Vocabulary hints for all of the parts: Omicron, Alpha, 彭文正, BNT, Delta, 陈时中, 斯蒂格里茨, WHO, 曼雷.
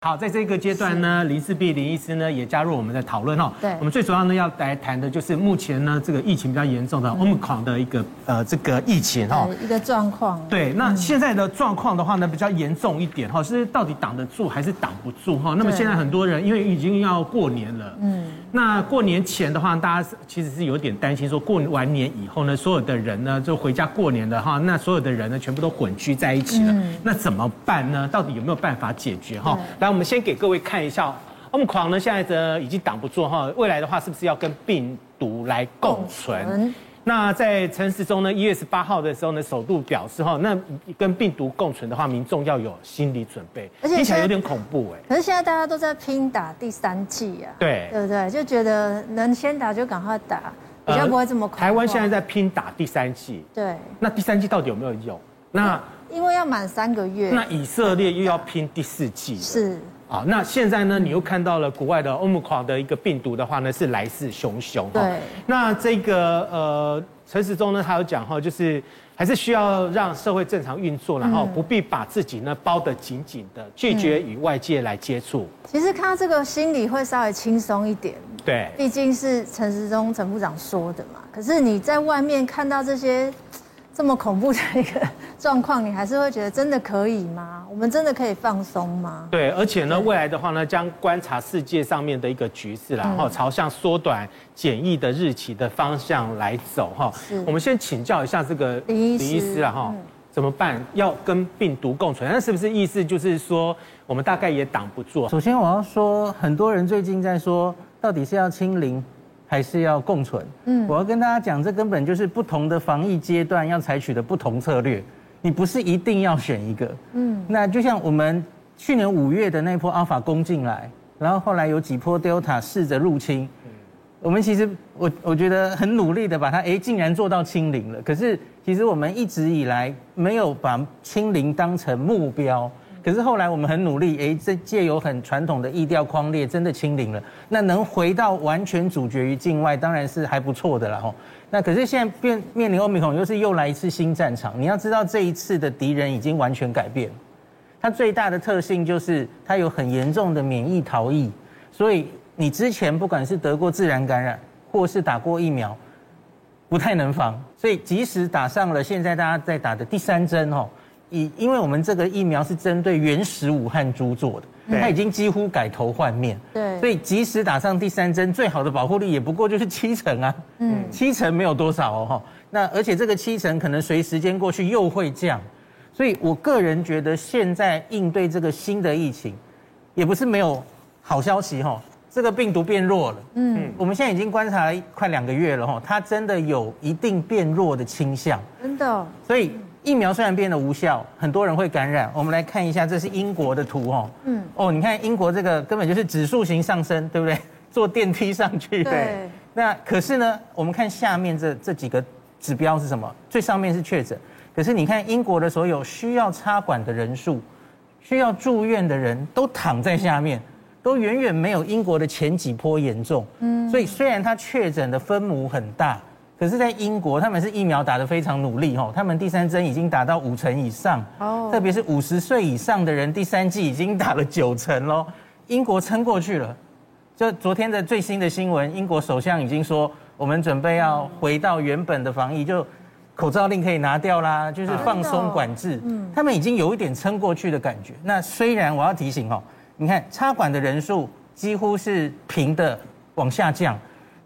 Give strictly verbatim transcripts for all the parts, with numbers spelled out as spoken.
好，在这个阶段呢，林氏璧林医师呢也加入我们的讨论哦。对，我们最主要呢要来谈的就是目前呢这个疫情比较严重的 Omicron 的一个呃这个疫情哦，一个状况。对，那现在的状况的话呢比较严重一点哈，是到底挡得住还是挡不住哈？那么现在很多人因为已经要过年了，嗯，那过年前的话，大家其实是有点担心说过完年以后呢，所有的人呢就回家过年了哈，那所有的人呢全部都混居在一起了，那怎么办呢？到底有没有办法解决哈？我们先给各位看一下 Omicron 呢现在的已经挡不住哈，未来的话是不是要跟病毒来共存？共存那在陈时中呢一月十八号的时候呢，首度表示哈，那跟病毒共存的话，民众要有心理准备，而且听起来有点恐怖哎。可是现在大家都在拼打第三剂啊，对对不对？就觉得能先打就赶快打，比较不会这么恐慌。呃、台湾现在在拼打第三剂，对，那第三剂到底有没有用？那因为要满三个月，那以色列又要拼第四剂了，是啊。那现在呢，你又看到了国外的 Omicron 的一个病毒的话呢，是来势汹汹。对，那这个呃陈时中呢，他有讲哈，就是还是需要让社会正常运作，然后不必把自己呢包得紧紧的，拒绝与外界来接触。其实看到这个心里会稍微轻松一点，对，毕竟是陈时中陈部长说的嘛。可是你在外面看到这些这么恐怖的一个状况，你还是会觉得真的可以吗？我们真的可以放松吗？对，而且呢，未来的话呢，将观察世界上面的一个局势啦，然后朝向缩短检疫的日期的方向来走哈。我们先请教一下这个林医师啦哈，怎么办？要跟病毒共存，那是不是意思就是说我们大概也挡不住？首先我要说，很多人最近在说，到底是要清零还是要共存？嗯，我要跟大家讲，这根本就是不同的防疫阶段要采取的不同策略，你不是一定要选一个。嗯，那就像我们去年五月的那波 Alpha 攻进来，然后后来有几波 Delta 试着入侵，我们其实我我觉得很努力的把它，哎、欸，竟然做到清零了。可是其实我们一直以来没有把清零当成目标。可是后来我们很努力，哎，这借由很传统的疫调框列，真的清零了。那能回到完全阻绝于境外，当然是还不错的啦吼。那可是现在变面临 Omicron 又是又来一次新战场。你要知道，这一次的敌人已经完全改变了。它最大的特性就是它有很严重的免疫逃逸，所以你之前不管是得过自然感染，或是打过疫苗，不太能防。所以即使打上了现在大家在打的第三针吼。以因为我们这个疫苗是针对原始武汉株做的，它已经几乎改头换面，对，所以即使打上第三针，最好的保护力也不过就是七成啊，嗯，七成没有多少哦，那而且这个七成可能随时间过去又会降，所以我个人觉得现在应对这个新的疫情，也不是没有好消息哦，这个病毒变弱了，嗯，我们现在已经观察了快两个月了哦，它真的有一定变弱的倾向，真的、哦，所以。疫苗虽然变得无效，很多人会感染。我们来看一下，这是英国的图哦。嗯。哦，你看英国这个根本就是指数型上升，对不对？坐电梯上去。对。那可是呢，我们看下面这这几个指标是什么？最上面是确诊，可是你看英国的所有需要插管的人数、需要住院的人都躺在下面，都远远没有英国的前几波严重。嗯。所以虽然它确诊的分母很大。可是，在英国，他们是疫苗打得非常努力吼，他们第三针已经打到五成以上，哦，特别是五十岁以上的人，第三剂已经打了九成喽。英国撑过去了。就昨天的最新的新闻，英国首相已经说，我们准备要回到原本的防疫，就口罩令可以拿掉啦，就是放松管制。嗯，他们已经有一点撑过去的感觉。那虽然我要提醒哦，你看插管的人数几乎是平的往下降。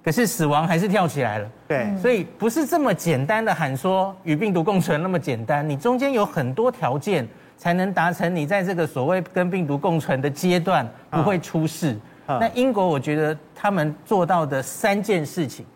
可是死亡还是跳起来了，对，所以不是这么简单的喊说与病毒共存那么简单，你中间有很多条件才能达成你在这个所谓跟病毒共存的阶段不会出事。那英国我觉得他们做到的三件事情，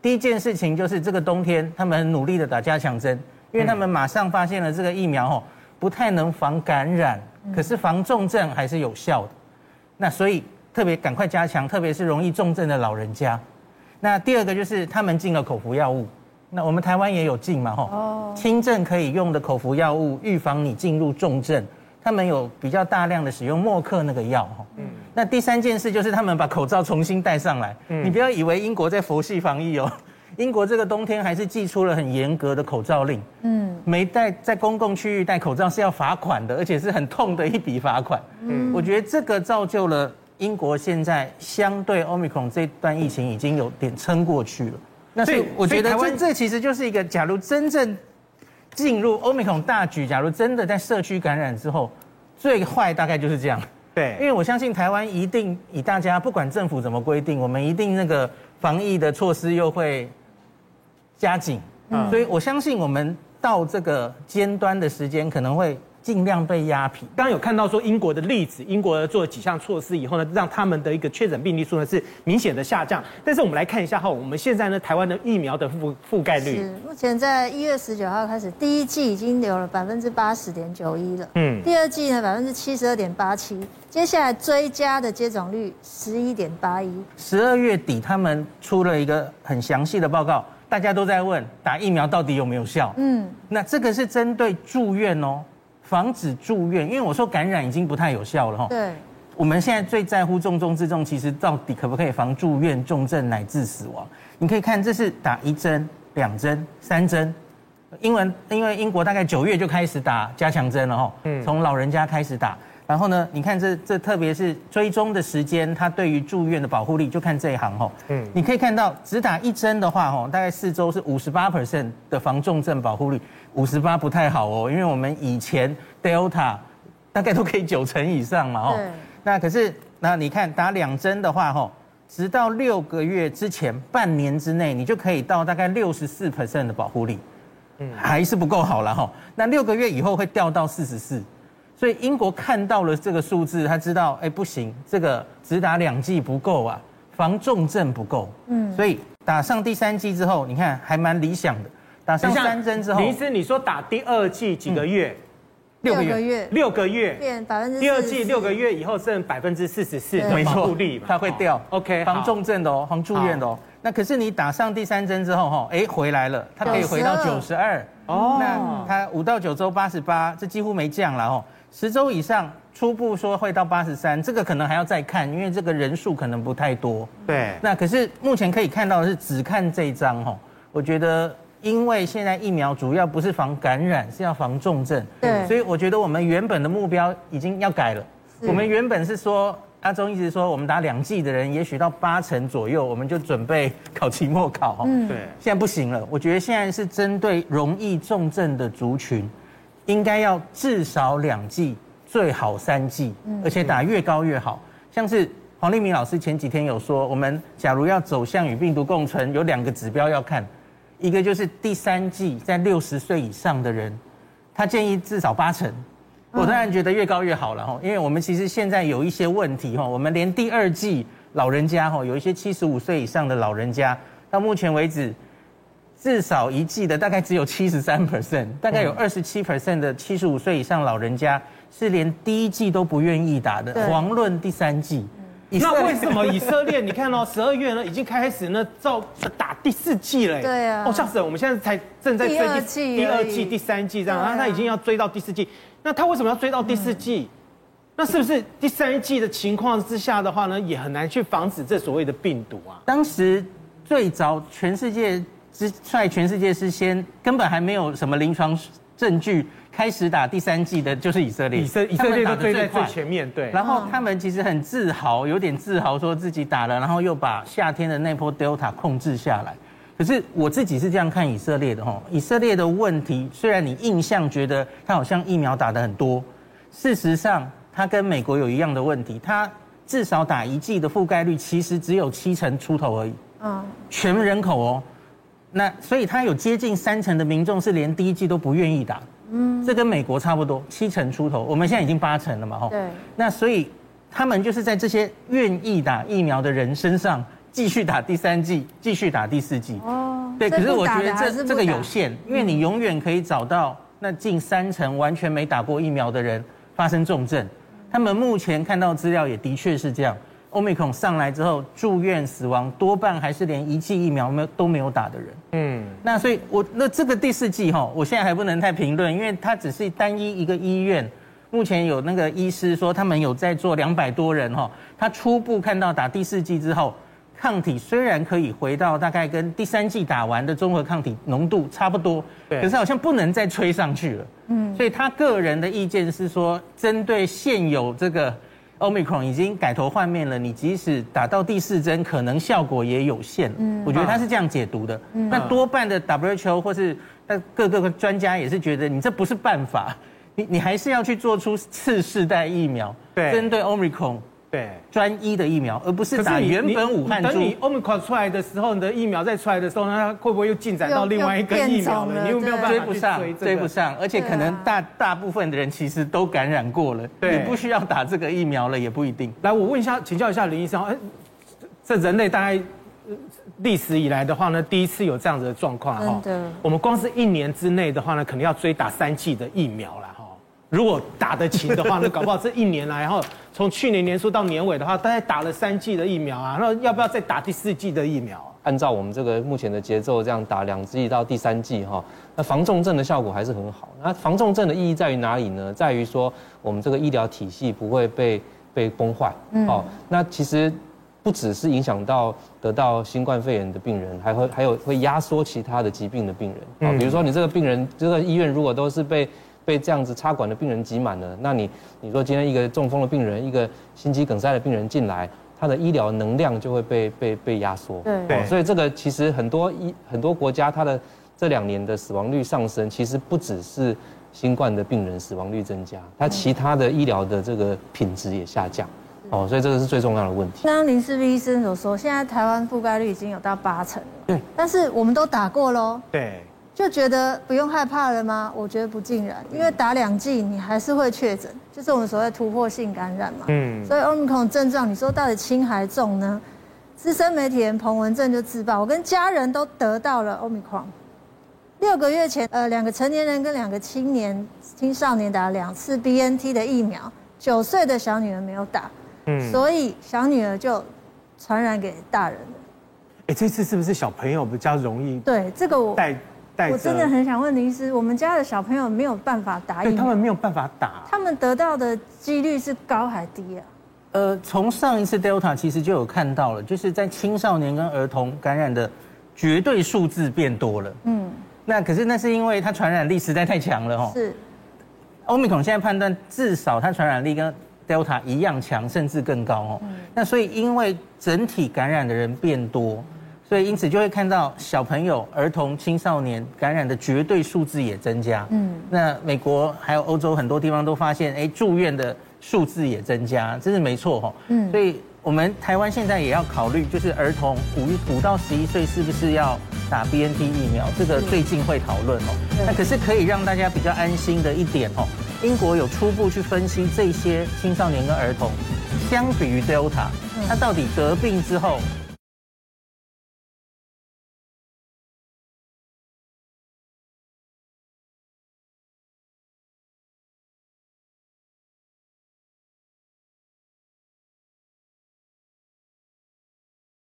第一件事情就是这个冬天他们很努力的打加强针，因为他们马上发现了这个疫苗吼不太能防感染，可是防重症还是有效的，那所以特别赶快加强，特别是容易重症的老人家。那第二个就是他们进了口服药物，那我们台湾也有进嘛吼，轻症可以用的口服药物预防你进入重症，他们有比较大量的使用默克那个药吼。嗯。那第三件事就是他们把口罩重新戴上来，你不要以为英国在佛系防疫哦，英国这个冬天还是祭出了很严格的口罩令，嗯，没戴在公共区域戴口罩是要罚款的，而且是很痛的一笔罚款。嗯，我觉得这个造就了英国现在相对 Omicron 这段疫情已经有点撑过去了。那所以我觉得台湾这其实就是一个，假如真正进入 Omicron 大局，假如真的在社区感染之后，最坏大概就是这样。对，因为我相信台湾一定以大家不管政府怎么规定，我们一定那个防疫的措施又会加紧，嗯，所以我相信我们到这个尖端的时间可能会尽量被压平。刚刚有看到说英国的例子，英国做了几项措施以后呢，让他们的一个确诊病例数呢是明显的下降。但是我们来看一下哈，我们现在呢台湾的疫苗的覆覆盖率，是目前在一月十九号开始，第一剂已经有了百分之八十点九一了，嗯，第二剂呢百分之七十二点八七，接下来追加的接种率十一点八一。十二月底他们出了一个很详细的报告，大家都在问打疫苗到底有没有效？嗯，那这个是针对住院哦。防止住院，因为我说感染已经不太有效了哈。对，我们现在最在乎重中之重，其实到底可不可以防住院、重症乃至死亡？你可以看，这是打一针、两针、三针。英文，因为英国大概九月就开始打加强针了哈，嗯，从老人家开始打。然后呢，你看这这特别是追踪的时间，它对于住院的保护力，就看这一行哈。嗯，你可以看到，只打一针的话哈，大概四周是五十八 percent 的防重症保护率。五十八不太好哦，因为我们以前 Delta 大概都可以九成以上嘛哦。那可是那你看打两针的话哦，直到六个月之前半年之内，你就可以到大概六十四 percent 的保护力，嗯，还是不够好了哈，哦。那六个月以后会掉到四十四，所以英国看到了这个数字，他知道哎不行，这个只打两剂不够啊，防重症不够，嗯，所以打上第三剂之后，你看还蛮理想的。打上三针之后，林医师，你说打第二剂几个月？六个月，六个月变百分之，第二剂六个月以后剩百分之四十四的保护率嘛，它会掉。OK， 防重症的哦，防住院的哦。那可是你打上第三针之后，哈，哎，回来了，它可以回到九十二哦。那它五到九周八十八，这几乎没降了哦。十周以上，初步说会到八十三，这个可能还要再看，因为这个人数可能不太多。对。那可是目前可以看到的是，只看这一张哈，我觉得。因为现在疫苗主要不是防感染，是要防重症。对，所以我觉得我们原本的目标已经要改了。我们原本是说，阿中一直说我们打两剂的人，也许到八成左右，我们就准备考期末考。嗯，对。现在不行了，我觉得现在是针对容易重症的族群，应该要至少两剂，最好三剂，而且打越高越好。像是黄立明老师前几天有说，我们假如要走向与病毒共存，有两个指标要看。一个就是第三剂在六十岁以上的人，他建议至少八成，我当然觉得越高越好了哈，因为我们其实现在有一些问题哈，我们连第二剂老人家哈，有一些七十五岁以上的老人家，到目前为止，至少一剂的大概只有七十三 percent， 大概有二十七 percent 的七十五岁以上老人家是连第一剂都不愿意打的，遑论第三剂。那为什么以色列？你看哦，十二月呢已经开始呢，照打第四季了。对啊，哦，吓死人！我们现在才正在追第二季、第二季、第三季这样，然后他已经要追到第四季。那他为什么要追到第四季？那是不是第三季的情况之下的话呢，也很难去防止这所谓的病毒啊？当时最早全世界之率全世界之先，根本还没有什么临床证据。开始打第三剂的就是以色列，以色以色列都追在最前面，对。然后他们其实很自豪，有点自豪说自己打了，然后又把夏天的那波 Delta 控制下来。可是我自己是这样看以色列的哈，以色列的问题虽然你印象觉得他好像疫苗打得很多，事实上他跟美国有一样的问题，他至少打一剂的覆盖率其实只有七成出头而已，嗯，全人口哦，那所以他有接近三成的民众是连第一剂都不愿意打。嗯，这跟美国差不多，七成出头，我们现在已经八成了嘛，吼。对。那所以他们就是在这些愿意打疫苗的人身上继续打第三剂，继续打第四剂。哦。对，可是我觉得这这个有限，因为你永远可以找到那近三成完全没打过疫苗的人发生重症。他们目前看到资料也的确是这样，Omicron上来之后住院死亡多半还是连一剂疫苗没有都没有打的人。嗯，那所以我那这个第四剂哈，我现在还不能太评论，因为它只是单一一个医院，目前有那个医师说他们有在做两百多人哈，他初步看到打第四剂之后抗体虽然可以回到大概跟第三剂打完的综合抗体浓度差不多，可是好像不能再吹上去了。嗯，所以他个人的意见是说，针对现有这个 Omicron 已经改头换面了，你即使打到第四针，可能效果也有限。嗯，我觉得他是这样解读的。嗯，那多半的 W H O 或是各个专家也是觉得，你这不是办法，你你还是要去做出次世代疫苗，对，针对 Omicron。对，专一的疫苗，而不是打原本武汉株。等你 Omicron 出来的时候，你的疫苗再出来的时候，那它会不会又进展到另外一个疫苗了？你有没有办法追不上？追不上，而且可能大、啊、大部分的人其实都感染过了，你不需要打这个疫苗了，也不一定。来，我问一下，请教一下林医生，哎，这人类大概历史以来的话呢，第一次有这样子的状况哈。我们光是一年之内的话呢，可能要追打三剂的疫苗啦。如果打得起的话，那搞不好这一年来，然后从去年年初到年尾的话，大概打了三剂的疫苗啊，那要不要再打第四剂的疫苗啊？按照我们这个目前的节奏，这样打两剂到第三剂哈，那防重症的效果还是很好。那防重症的意义在于哪里呢？在于说我们这个医疗体系不会被被崩坏。嗯。哦，那其实不只是影响到得到新冠肺炎的病人，还会还有会压缩其他的疾病的病人。嗯。比如说你这个病人，这个医院如果都是被被这样子插管的病人挤满了，那你你说今天一个中风的病人，一个心肌梗塞的病人进来，他的医疗能量就会被被被压缩。对、哦，所以这个其实很多很多国家，它的这两年的死亡率上升，其实不只是新冠的病人死亡率增加，它其他的医疗的这个品质也下降。哦，所以这个是最重要的问题。刚刚林氏医生所说，现在台湾覆盖率已经有到八成了。对，但是我们都打过喽。对。就觉得不用害怕了吗？我觉得不尽然，因为打两剂你还是会确诊，就是我们所谓突破性感染嘛。嗯，所以 Omicron 症状，你说到底轻还重呢？资深媒体人彭文正就自曝，我跟家人都得到了 Omicron。六个月前，呃，两个成年人跟两个青年青少年打了两次 B N T 的疫苗，九岁的小女儿没有打，嗯，所以小女儿就传染给大人了。哎，这次是不是小朋友比较容易？对，这个我带。我真的很想问林医师，我们家的小朋友没有办法打疫苗，对，他们没有办法打，他们得到的几率是高还低啊？呃，从上一次 Delta 其实就有看到了，就是在青少年跟儿童感染的绝对数字变多了。嗯，那可是那是因为它传染力实在太强了哦。是。Omicron 现在判断至少它传染力跟 Delta 一样强，甚至更高哦。嗯、那所以因为整体感染的人变多。所以因此就会看到小朋友、儿童、青少年感染的绝对数字也增加。嗯，那美国还有欧洲很多地方都发现，哎，住院的数字也增加，这是没错哈、哦。嗯，所以我们台湾现在也要考虑，就是儿童五五到十一岁是不是要打 B N T 疫苗，这个最近会讨论哦。那可是可以让大家比较安心的一点哦，英国有初步去分析这些青少年跟儿童，相比于 Delta， 他到底得病之后。